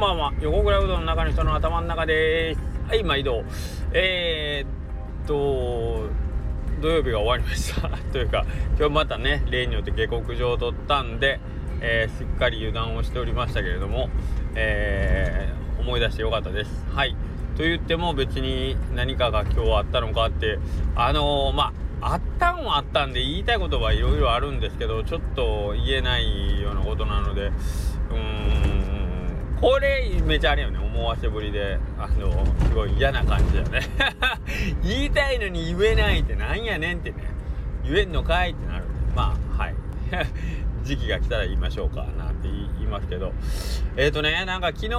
んばんは。横倉うどんの中の人の頭の中です。はい、毎度土曜日が終わりましたというか、今日またね、例によって下克上を取ったんで、すっかり油断をしておりましたけれども、思い出してよかったです。はい、と言っても別に何かが今日あったのかって、あったんはあったんで、言いたいことはいろいろあるんですけど、ちょっと言えないようなことなので、これめちゃあれよね、思わせぶりで、すごい嫌な感じだよね言いたいのに言えないってなんやねんってね、言えんのかいってなるんで、はい時期が来たら言いましょうかなんて言いますけど、なんか昨日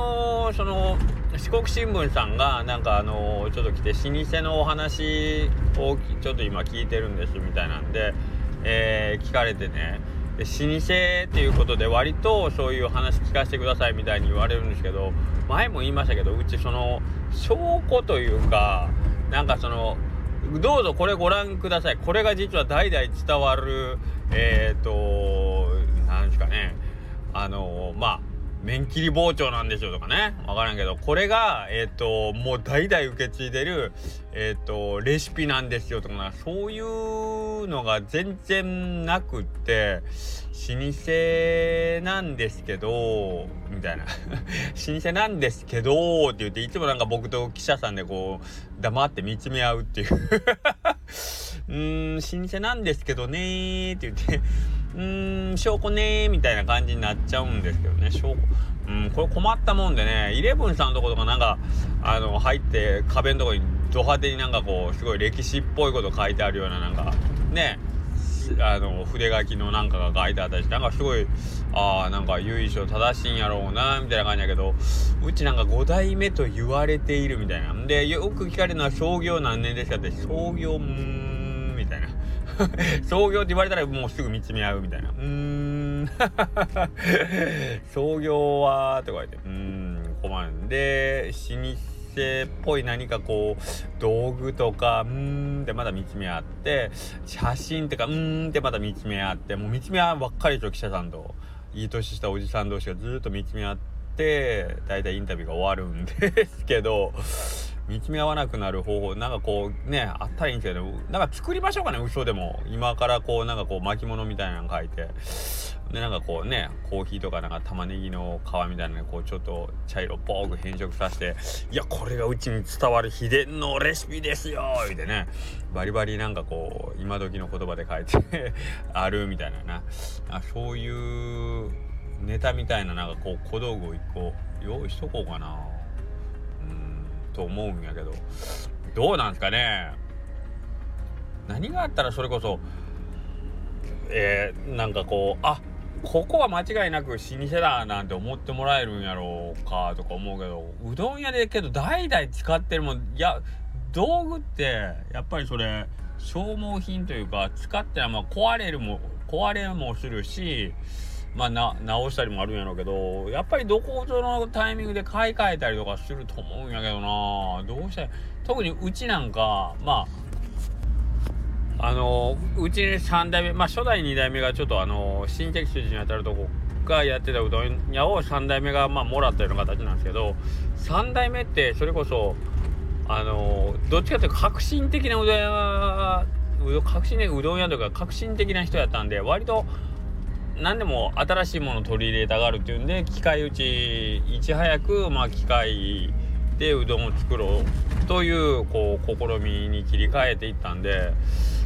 その四国新聞さんがなんかちょっと来て、老舗のお話をちょっと今聞いてるんですみたいなんで、聞かれてね、老舗っていうことで割とそういう話聞かせてくださいみたいに言われるんですけど、前も言いましたけど、うちその証拠というか、なんかそのどうぞこれご覧ください、これが実は代々伝わるなんですかね、麺切り包丁なんですよとかね、分からんけど、これがもう代々受け継いでるレシピなんですよとか、そういうのが全然なくって、老舗なんですけどみたいな老舗なんですけどって言って、いつもなんか僕と記者さんでこう黙って見つめ合うっていう老舗なんですけどねーって言って、証拠ねーみたいな感じになっちゃうんですけどね、証拠、これ困ったもんでね、イレブンさんのとことかなんか入って壁のとこにド派手になんかこうすごい歴史っぽいこと書いてあるような、なんかね、筆書きのなんかが書いてあったりして、なんかすごいなんか由緒正しいんやろうなみたいな感じだけど、うちなんか5代目と言われているみたいなで、よく聞かれるのは創業何年ですかって、創業みたいな創業って言われたらもうすぐ見つめ合うみたいな、創業はとか言って、困るんで、老舗っぽい何かこう道具とかってまだ見つめ合って、写真とかってまだ見つめ合って、もう見つめ合うばっかりでしょ、記者さんといい年したおじさん同士がずっと見つめ合って、だいたいインタビューが終わるんですけど、見つめ合わなくなる方法なんかこうね、あったらいいんですけど、なんか作りましょうかね、嘘でも今からこうなんかこう巻物みたいなの書いてで、なんかこうね、コーヒーとかなんか玉ねぎの皮みたいなのこうちょっと茶色っぽく変色させて、いやこれがうちに伝わる秘伝のレシピですよみたいなね、バリバリなんかこう今時の言葉で書いてあるみたいなな、そういうネタみたいな、なんかこう小道具を1個用意しとこうかなと思うんやけど、どうなんですかね、何があったらそれこそ、なんかこうここは間違いなく老舗だなんて思ってもらえるんやろうかとか思うけど、うどん屋でけど代々使ってるもん、いや道具ってやっぱりそれ消耗品というか、使っては壊れもするし、直したりもあるんやろうけど、やっぱりどこぞのタイミングで買い替えたりとかすると思うんやけどな、どうしたら、特にうちなんかうち3代目、初代2代目がちょっと親戚筋にあたるとこがやってたうどん屋を3代目がもらったような形なんですけど、3代目ってそれこそどっちかというとうどん屋とか革新的な人やったんで、割と何でも新しいものを取り入れたがるっていうんで、機械うちいち早く機械でうどんを作ろうというこう試みに切り替えていったんで、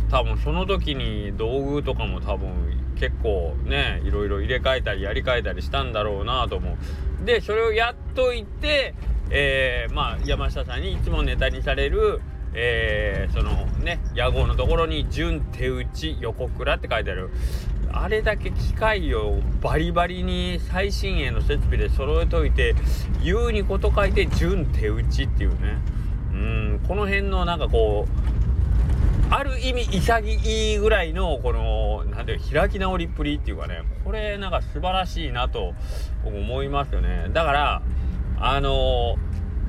多分その時に道具とかも多分結構ね、いろいろ入れ替えたりやり替えたりしたんだろうなと思う。でそれをやっといて、山下さんにいつもネタにされるそのね、屋号のところに純手打ち横倉って書いてある、あれだけ機械をバリバリに最新鋭の設備で揃えといて、優にこと書いて純手打ちっていうね、この辺のなんかこうある意味潔いぐらいのこのなんていう開き直りっぷりっていうかね、これなんか素晴らしいなと思いますよね。だから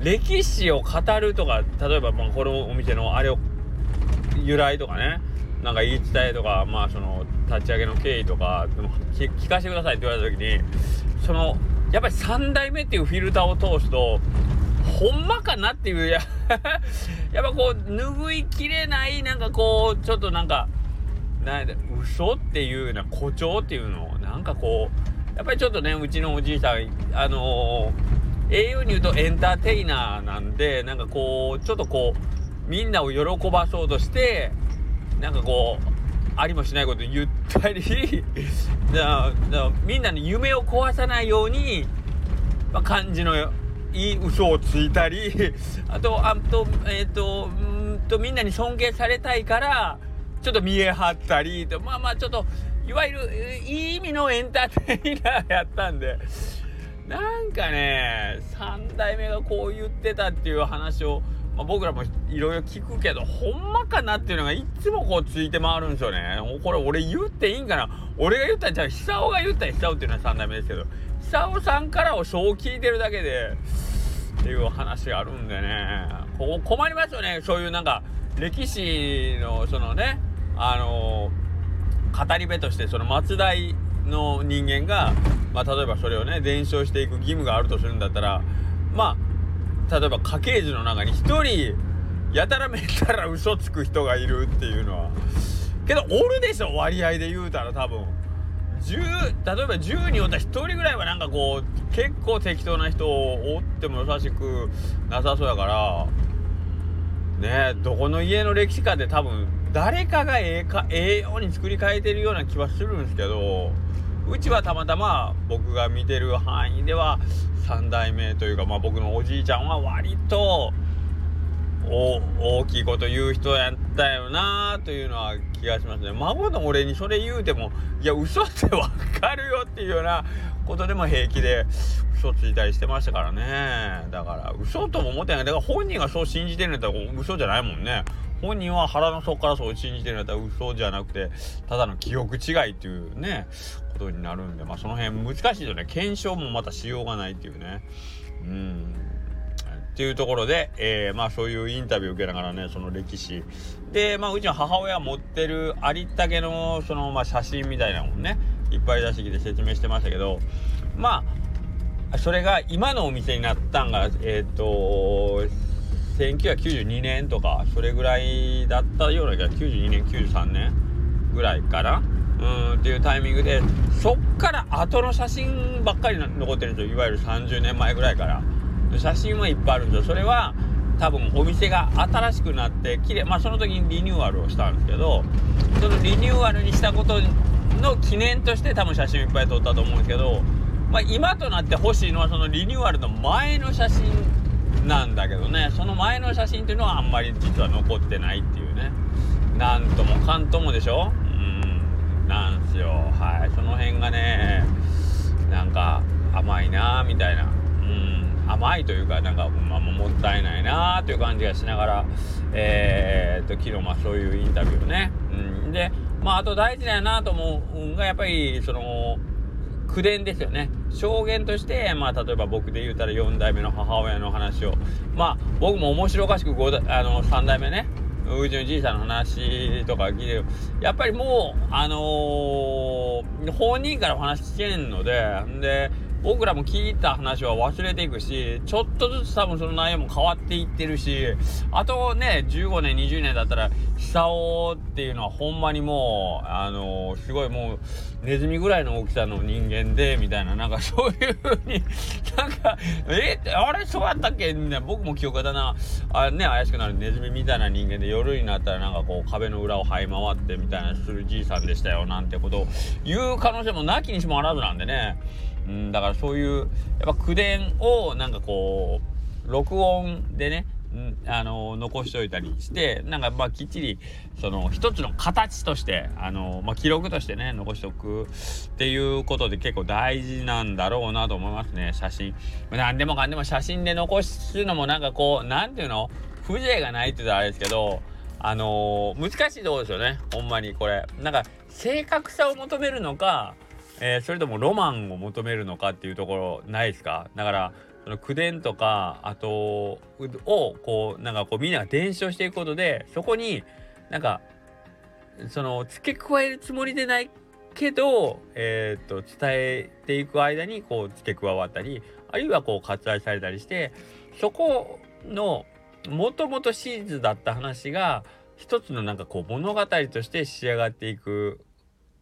歴史を語るとか、例えばこのお店のあれを由来とかね、なんか言い伝えとか、その立ち上げの経緯とかでも聞かせてくださいって言われた時に、そのやっぱり3代目っていうフィルターを通すとほんまかなっていうやっぱこう拭いきれないなんかこうちょっとなんか嘘っていうな誇張っていうのなんかこうやっぱりちょっとねうちのおじいさん栄養に言うとエンターテイナーなんでなんかこうちょっとこうみんなを喜ばそうとしてなんかこうありもしないこと言ったりだからみんなの夢を壊さないように、まあ、感じのいい嘘をついたりあとみんなに尊敬されたいからちょっと見え張ったりとまあまあちょっといわゆるいい意味のエンターテイナーやったんでなんかね3代目がこう言ってたっていう話を僕らもいろいろ聞くけどほんまかなっていうのがいつもこうついて回るんですよね。これ俺言っていいんかな、俺が言ったんじゃあ久男が言ったら、久男っていうのは3代目ですけど久男さんからをそう聞いてるだけでっていう話があるんでねここ困りますよね。そういうなんか歴史のそのね語り部としてその末代の人間が、まあ、例えばそれをね伝承していく義務があるとするんだったらまあ例えば家系図の中に一人やたらめったら嘘つく人がいるっていうのはけどおるでしょ、割合で言うたら多分例えば10人おったら1人ぐらいはなんかこう結構適当な人をおっても優しくなさそうやからねえどこの家の歴史かで多分誰かがええように作り変えてるような気はするんですけどうちはたまたま僕が見てる範囲では3代目というか、まあ、僕のおじいちゃんは割と大きいこと言う人やったよなというのは気がしますね。孫の俺にそれ言うてもいや嘘ってわかるよっていうようなことでも平気で嘘ついたりしてましたからね。だから嘘とも思ってない。だから本人がそう信じてるんだったら嘘じゃないもんね。本人は腹の底からそう信じてるんだったら嘘じゃなくてただの記憶違いっていうねことになるんで、まあ、その辺難しいですよね。検証もまたしようがないっていうねっていうところで、まあそういうインタビューを受けながらねその歴史で、まあ、うちの母親持ってるありったけのその、まあ、写真みたいなのをねいっぱい出してきて説明してましたけどまあそれが今のお店になったんが1992年とかそれぐらいだったような気が92年93年ぐらいかなっていうタイミングでそっから後の写真ばっかり残ってるんですよ。いわゆる30年前ぐらいから写真はいっぱいあるんですよ。それは多分お店が新しくなってきれい、まあその時にリニューアルをしたんですけどそのリニューアルにしたことの記念として多分写真をいっぱい撮ったと思うんですけど、まあ、今となって欲しいのはそのリニューアルの前の写真なんだけどねその前の写真っていうのはあんまり実は残ってないっていうねなんともかんともでしょなんすよ。はいその辺がねなんか甘いなみたいな甘いというかなんか、まあ、もったいないなという感じがしながら昨日まあそういうインタビューをね、でまああと大事だよなと思うのがやっぱりその口伝ですよね。証言として、まあ、例えば僕で言うたら4代目の母親の話をまあ僕も面白おかしく3代目ねうちのじいさんの話とか聞いてやっぱりもう本人からお話聞けんので僕らも聞いた話は忘れていくしちょっとずつ多分その内容も変わっていってるしあとね15年20年だったら久男っていうのはほんまにもうすごいもうネズミぐらいの大きさの人間でみたいななんかそういう風になんかあれそうやったっけみたいな僕も記憶だなあね怪しくなるネズミみたいな人間で夜になったらなんかこう壁の裏を這い回ってみたいなするじいさんでしたよなんてことを言う可能性もなきにしもあらずなんでねだからそういうやっぱ口伝をなんかこう録音でね残しておいたりしてなんかまあきっちりその一つの形としてまあ記録としてね残しておくっていうことで結構大事なんだろうなと思いますね。写真何でもかんでも写真で残すのもなんかこうなんていうの風情がないって言ったらあれですけど難しいところですよね。ほんまにこれなんか正確さを求めるのかそれともロマンを求めるのかっていうところないですか。だからその口伝とかあとをこうなんかこうみんなが伝承していくことでそこになんかその付け加えるつもりでないけど、伝えていく間にこう付け加わったり、あるいはこう割愛されたりして、そこのもともと史実だった話が一つのなんかこう物語として仕上がっていく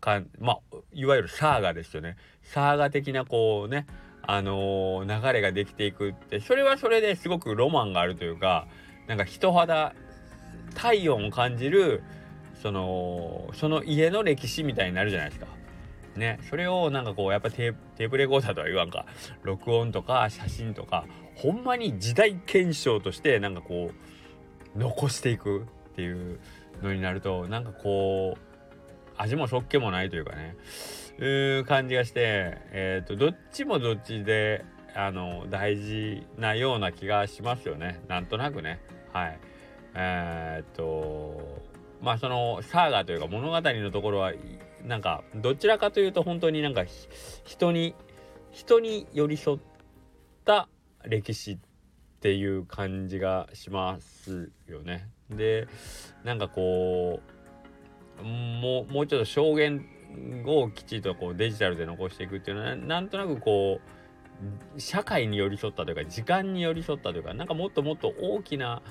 か、まあいわゆるサーガですよね。サーガ的なこうね、流れができていくって、それはそれですごくロマンがあるというか、なんか人肌体温を感じるその家の歴史みたいになるじゃないですかね。それをなんかこうやっぱテープレコーダーとは言わんか、録音とか写真とかほんまに時代検証としてなんかこう残していくっていうのになると、なんかこう味もそっけもないというかね、いう感じがして、どっちもどっちで大事なような気がしますよね、なんとなくね。はい。まあそのサーガというか物語のところはなんかどちらかというと本当になんか人に寄り添った歴史っていう感じがしますよね。でなんかこうもうちょっと証言をきちんとこうデジタルで残していくっていうのはなんとなくこう社会に寄り添ったというか時間に寄り添ったというか、なんかもっともっと大きな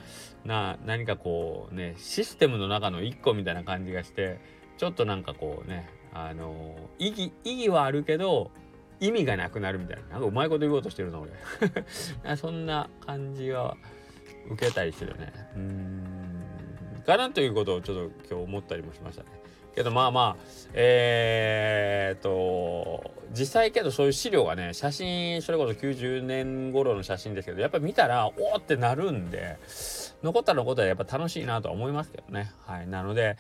何かこうねシステムの中の一個みたいな感じがして、ちょっとなんかこうね意義はあるけど意味がなくなるみたいな、なんかうまいこと言おうとしてるな俺そんな感じは受けたりするよね。かなということをちょっと今日思ったりもしましたね。けどまあ実際けどそういう資料がね、写真それこそ90年頃の写真ですけど、やっぱり見たらおーってなるんで、残ったらやっぱ楽しいなとは思いますけどね。はい。なので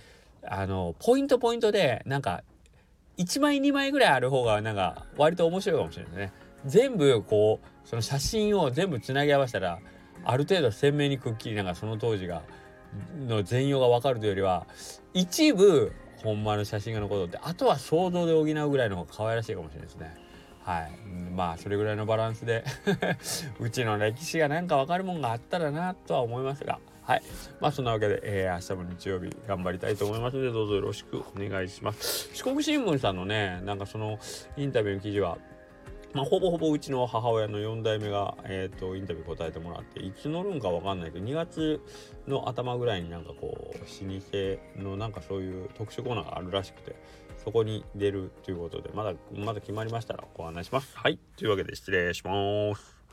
ポイントでなんか1枚2枚ぐらいある方がなんか割と面白いかもしれないですね。全部こうその写真を全部つなぎ合わせたらある程度鮮明にくっきりなんかその当時がの全容が分かるというよりは、一部本間の写真が残って、あとは想像で補うぐらいの方が可愛らしいかもしれないですね。はい。まあそれぐらいのバランスでうちの歴史がなんか分かるもんがあったらなとは思いますが、はい。まあそんなわけで、明日も日曜日頑張りたいと思いますので、どうぞよろしくお願いします。四国新聞さんのね、なんかそのインタビューの記事は、まあほぼほぼうちの母親の4代目が、インタビュー答えてもらって、いつ乗るんかわかんないけど、2月の頭ぐらいになんかこう、老舗のなんかそういう特殊コーナーがあるらしくて、そこに出るということで、まだ決まりましたらご案内します。はい。というわけで失礼します。